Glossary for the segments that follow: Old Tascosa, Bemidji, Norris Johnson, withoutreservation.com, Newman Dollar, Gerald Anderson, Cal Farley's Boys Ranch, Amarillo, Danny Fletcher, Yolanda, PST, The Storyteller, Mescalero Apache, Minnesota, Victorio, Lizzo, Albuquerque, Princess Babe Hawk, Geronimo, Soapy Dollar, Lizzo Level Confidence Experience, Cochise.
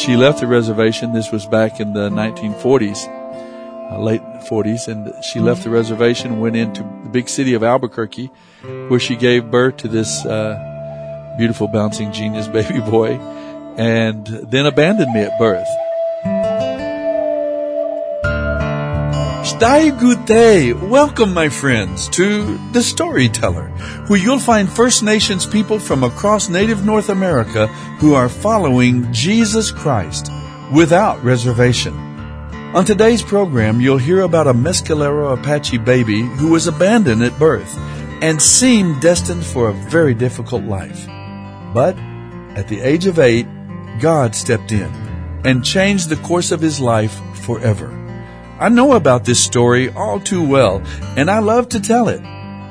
she left the reservation. This was back in the 1940s, late 40s, and she left the reservation, went into the big city of Albuquerque, where she gave birth to this beautiful, bouncing, genius baby boy, and then abandoned me at birth. Stai Gute! Welcome, my friends, to The Storyteller, where you'll find First Nations people from across Native North America who are following Jesus Christ without reservation. On today's program, you'll hear about a Mescalero Apache baby who was abandoned at birth and seemed destined for a very difficult life. But at the age of 8, God stepped in and changed the course of his life forever. I know about this story all too well, and I love to tell it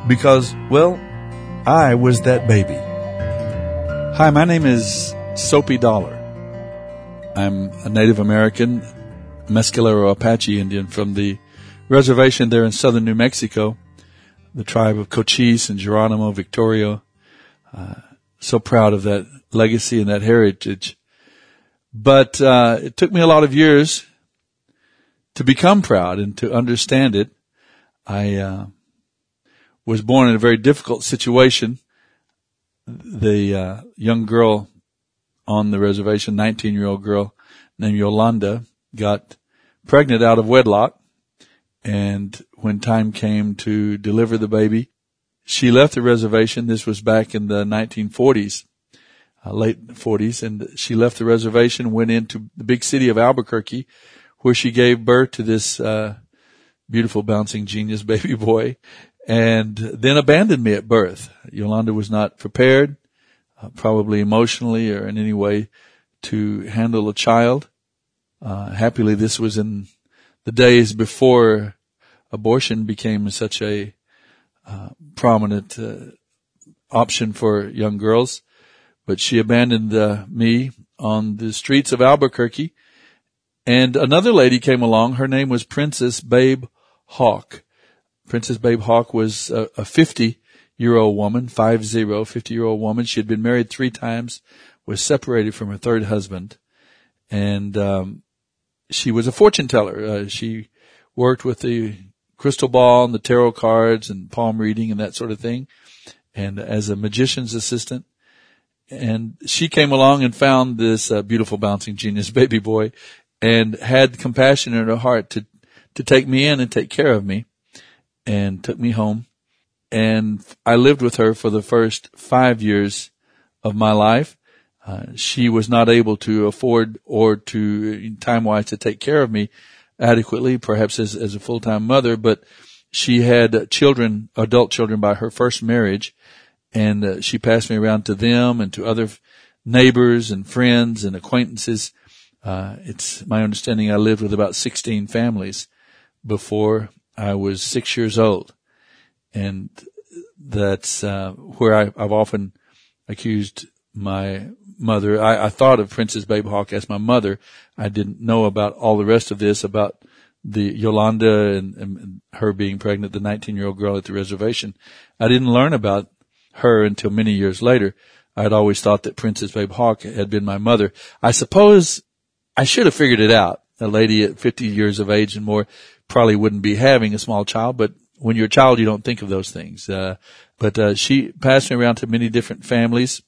because, well, I was that baby. Hi, my name is Soapy Dollar. I'm a Native American Mescalero Apache Indian from the reservation there in southern New Mexico, the tribe of Cochise and Geronimo, Victorio. So proud of that legacy and that heritage. But it took me a lot of years to become proud and to understand it. I was born in a very difficult situation. The young girl on the reservation, 19-year-old girl named Yolanda, got pregnant out of wedlock. And when time came to deliver the baby, she left the reservation. This was back in the 1940s, late 40s. And she left the reservation, went into the big city of Albuquerque, where she gave birth to this beautiful, bouncing, genius baby boy, and then abandoned me at birth. Yolanda was not prepared, probably emotionally or in any way, to handle a child. Happily, this was in the days before abortion became such a prominent option for young girls. But she abandoned me on the streets of Albuquerque. And another lady came along. Her name was Princess Babe Hawk. Princess Babe Hawk was a 50-year-old woman, 50-year-old woman. She had been married 3 times, was separated from her 3rd husband. And she was a fortune teller. She worked with the crystal ball and the tarot cards and palm reading and that sort of thing, and as a magician's assistant. And she came along and found this beautiful, bouncing, genius baby boy, and had compassion in her heart to take me in and take care of me, and took me home. And I lived with her for the first 5 years of my life. She was not able to afford or to, time-wise, to take care of me adequately, perhaps as a full-time mother, but she had children, adult children, by her first marriage, and she passed me around to them and to other neighbors and friends and acquaintances. It's my understanding I lived with about 16 families before I was 6 years old. And that's where I've often accused my mother. I thought of Princess Babe Hawk as my mother. I didn't know about all the rest of this, about the Yolanda and her being pregnant, the 19-year-old girl at the reservation. I didn't learn about her until many years later. I had always thought that Princess Babe Hawk had been my mother. I suppose I should have figured it out. A lady at 50 years of age and more probably wouldn't be having a small child, but when you're a child, you don't think of those things. But she passed me around to many different families.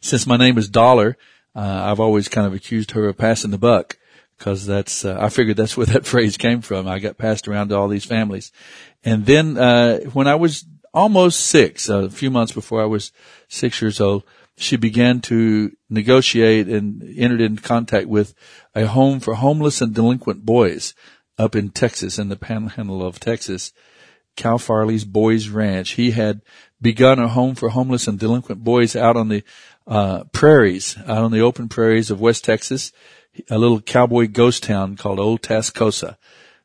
Since my name is Dollar, I've always kind of accused her of passing the buck, because that's, I figured that's where that phrase came from. I got passed around to all these families. And then, when I was almost 6, a few months before I was 6 years old, she began to negotiate and entered into contact with a home for homeless and delinquent boys up in Texas, in the panhandle of Texas, Cal Farley's Boys Ranch. He had begun a home for homeless and delinquent boys out on the prairies, out on the open prairies of West Texas, a little cowboy ghost town called Old Tascosa,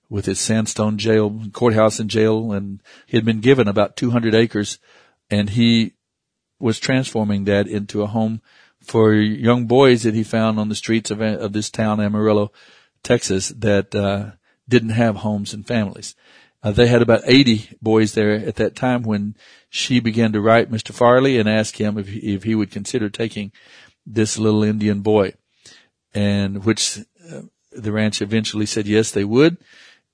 with his sandstone jail, courthouse and jail. And he had been given about 200 acres, and he was transforming that into a home for young boys that he found on the streets of this town, Amarillo, Texas, that didn't have homes and families. They had about 80 boys there at that time when she began to write Mr. Farley and ask him if he would consider taking this little Indian boy. and which the ranch eventually said yes, they would.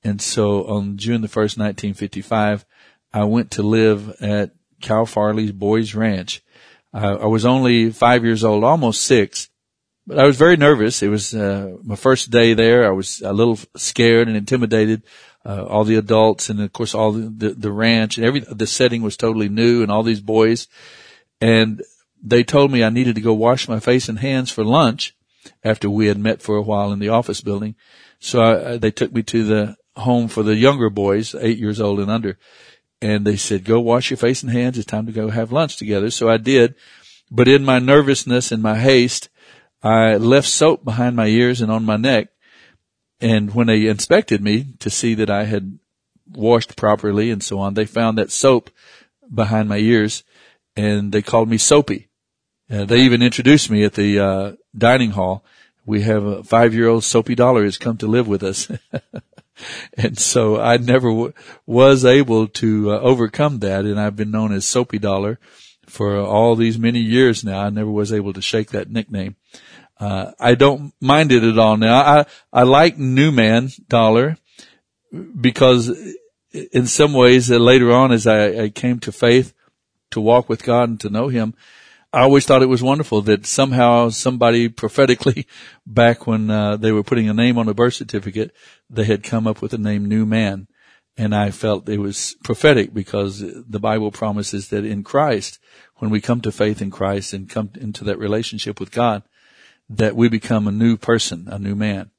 And so on June the 1st, 1955, I went to live at Cal Farley's Boys Ranch. I was only 5 years old, almost six, but I was very nervous. It was my first day there. I was a little scared and intimidated. All the adults and, of course, all the ranch and the setting was totally new and all these boys. And they told me I needed to go wash my face and hands for lunch after we had met for a while in the office building. So they took me to the home for the younger boys, 8 years old and under. And they said, go wash your face and hands. It's time to go have lunch together. So I did. But in my nervousness and my haste, I left soap behind my ears and on my neck. And when they inspected me to see that I had washed properly and so on, they found that soap behind my ears, and they called me Soapy. They even introduced me at the dining hall. We have a 5-year-old Soapy Dollar has come to live with us. And so I never was able to overcome that, and I've been known as Soapy Dollar for all these many years now. I never was able to shake that nickname. I don't mind it at all now. I like Newman Dollar because in some ways later on as I came to faith, to walk with God and to know him, I always thought it was wonderful that somehow somebody prophetically back when they were putting a name on a birth certificate, they had come up with the name Newman. And I felt it was prophetic because the Bible promises that in Christ, when we come to faith in Christ and come into that relationship with God, that we become a new person, a new man.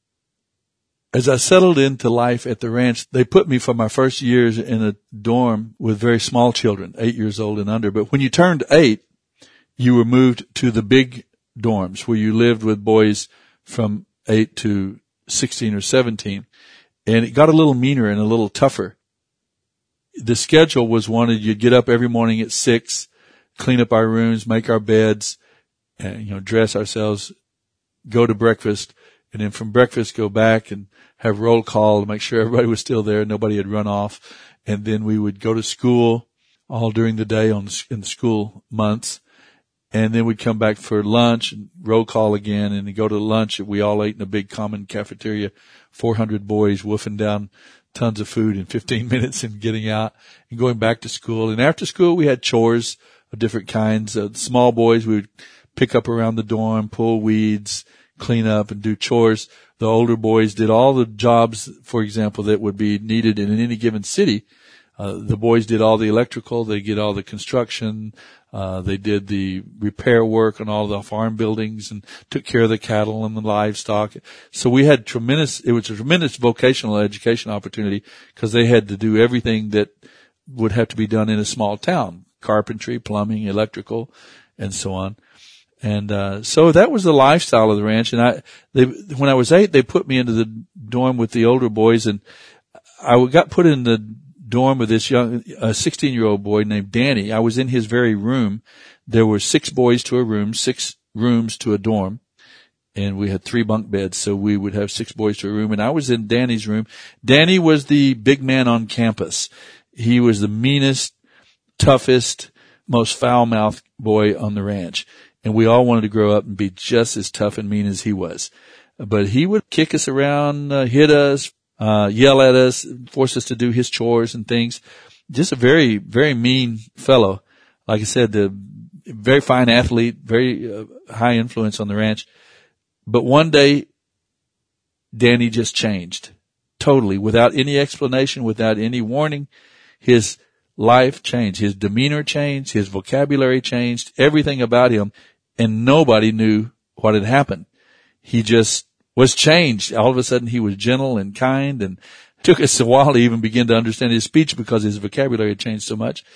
As I settled into life at the ranch, they put me for my first years in a dorm with very small children, 8 years old and under. But when you turned 8, you were moved to the big dorms where you lived with boys from 8 to 16 or 17. And it got a little meaner and a little tougher. The schedule was one of you'd get up every morning at 6, clean up our rooms, make our beds, and, dress ourselves, go to breakfast, and then from breakfast go back and have roll call to make sure everybody was still there, nobody had run off. And then we would go to school all during the day in school months. And then we'd come back for lunch and roll call again and go to lunch. We all ate in a big common cafeteria, 400 boys woofing down tons of food in 15 minutes and getting out and going back to school. And after school, we had chores of different kinds. Small boys, we would pick up around the dorm, pull weeds, clean up, and do chores. The older boys did all the jobs, for example, that would be needed in any given city. The boys did all the electrical. They did all the construction. They did the repair work on all the farm buildings and took care of the cattle and the livestock. So we had it was a tremendous vocational education opportunity because they had to do everything that would have to be done in a small town, carpentry, plumbing, electrical, and so on. And, so that was the lifestyle of the ranch. And when I was 8, they put me into the dorm with the older boys, and I got put in the dorm with this 16-year-old boy named Danny. I was in his very room. There were 6 boys to a room, 6 rooms to a dorm, and we had 3 bunk beds. So we would have 6 boys to a room, and I was in Danny's room. Danny was the big man on campus. He was the meanest, toughest, most foul-mouthed boy on the ranch. And we all wanted to grow up and be just as tough and mean as he was. But he would kick us around, hit us, yell at us, force us to do his chores and things. Just a very, very mean fellow. Like I said, a very fine athlete, very high influence on the ranch. But one day, Danny just changed totally, without any explanation, without any warning. His life changed. His demeanor changed. His vocabulary changed. Everything about him. And nobody knew what had happened. He just was changed. All of a sudden, he was gentle and kind, and took us a while to even begin to understand his speech because his vocabulary had changed so much.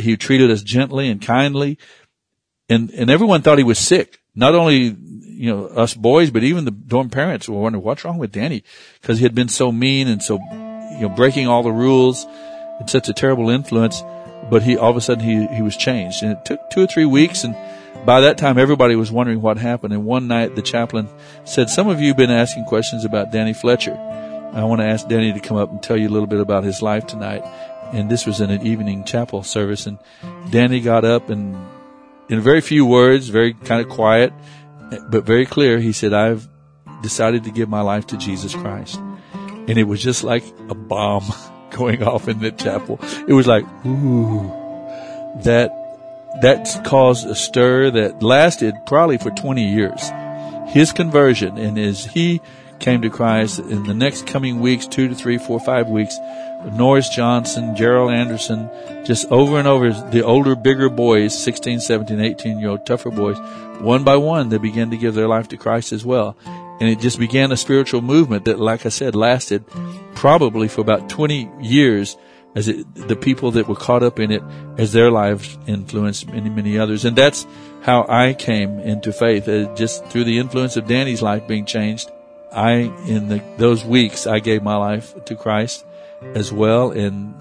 He treated us gently and kindly, and everyone thought he was sick. Not only, us boys, but even the dorm parents were wondering what's wrong with Danny, because he had been so mean and so, breaking all the rules. It's such a terrible influence. But all of a sudden, he was changed, and it took 2 or 3 weeks, and by that time, everybody was wondering what happened. And one night, the chaplain said, some of you have been asking questions about Danny Fletcher. I want to ask Danny to come up and tell you a little bit about his life tonight. And this was in an evening chapel service. And Danny got up, and in very few words, very kind of quiet, but very clear, he said, I've decided to give my life to Jesus Christ. And it was just like a bomb going off in the chapel. It was like, ooh, that caused a stir that lasted probably for 20 years. His conversion, and as he came to Christ in the next coming weeks, 2 to 3, 4, 5 weeks, Norris Johnson, Gerald Anderson, just over and over, the older, bigger boys, 16, 17, 18-year-old, tougher boys, one by one, they began to give their life to Christ as well. And it just began a spiritual movement that, like I said, lasted probably for about 20 years as the people that were caught up in it, as their lives influenced many, many others. And that's how I came into faith, just through the influence of Danny's life being changed. In those weeks, I gave my life to Christ as well. And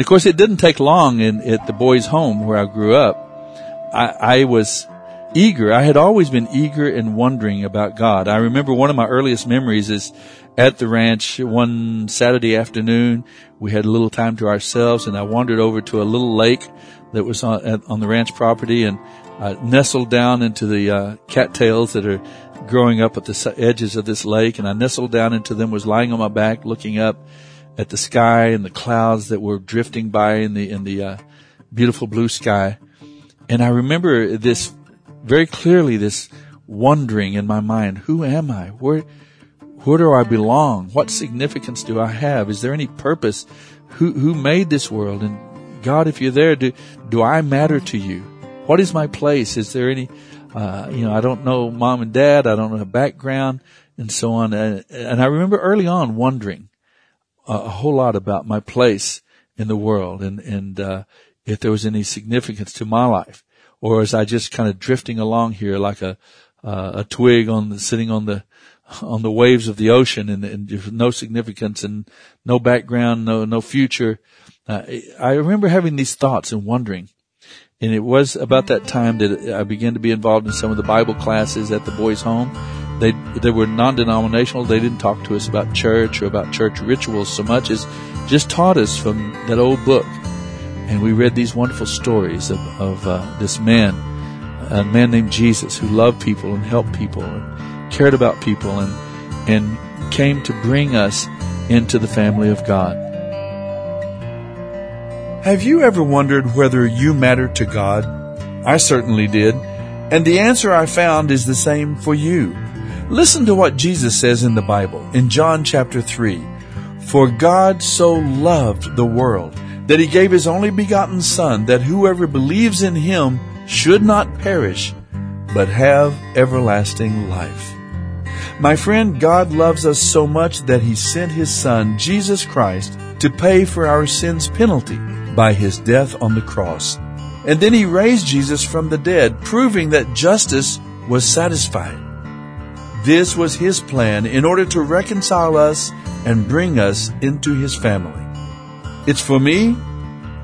of course, it didn't take long at the boys' home where I grew up. I was eager. I had always been eager and wondering about God. I remember one of my earliest memories is at the ranch one Saturday afternoon. We had a little time to ourselves, and I wandered over to a little lake that was on the ranch property, and nestled down into the cattails that are growing up at the edges of this lake. And I nestled down into them, was lying on my back, looking up at the sky and the clouds that were drifting by in the beautiful blue sky. And I remember this very clearly, this wondering in my mind, who am I? Where do I belong? What significance do I have? Is there any purpose? Who made this world? And God, if you're there, do I matter to you? What is my place? Is there any, I don't know mom and dad. I don't know a background and so on. And I remember early on wondering a whole lot about my place in the world and if there was any significance to my life. Or as I just kind of drifting along here like a twig sitting on the waves of the ocean, and there's no significance and no background, no future. I remember having these thoughts and wondering. And it was about that time that I began to be involved in some of the Bible classes at the boys' home. They were non-denominational. They didn't talk to us about church or about church rituals so much as just taught us from that old book. And we read these wonderful stories of this man, a man named Jesus, who loved people and helped people and cared about people and came to bring us into the family of God. Have you ever wondered whether you matter to God? I certainly did. And the answer I found is the same for you. Listen to what Jesus says in the Bible in John chapter 3. For God so loved the world that he gave his only begotten Son, that whoever believes in him should not perish, but have everlasting life. My friend, God loves us so much that he sent his Son, Jesus Christ, to pay for our sins' penalty by his death on the cross. And then he raised Jesus from the dead, proving that justice was satisfied. This was his plan in order to reconcile us and bring us into his family. It's for me,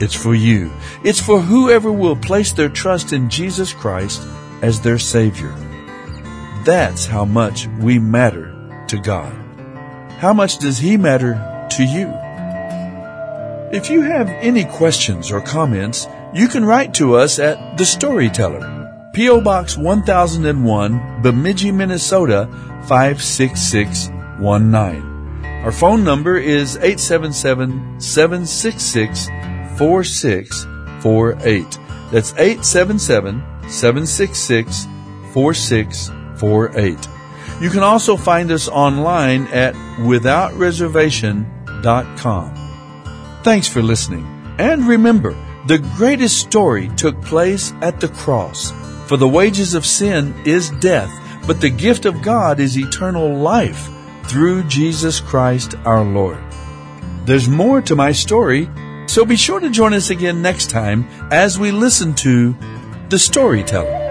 it's for you, it's for whoever will place their trust in Jesus Christ as their Savior. That's how much we matter to God. How much does he matter to you? If you have any questions or comments, you can write to us at The Storyteller, P.O. Box 1001, Bemidji, Minnesota 56619. Our phone number is 877-766-4648. That's 877-766-4648. You can also find us online at withoutreservation.com. Thanks for listening. And remember, the greatest story took place at the cross. For the wages of sin is death, but the gift of God is eternal life through Jesus Christ our Lord. There's more to my story, so be sure to join us again next time as we listen to The Storyteller.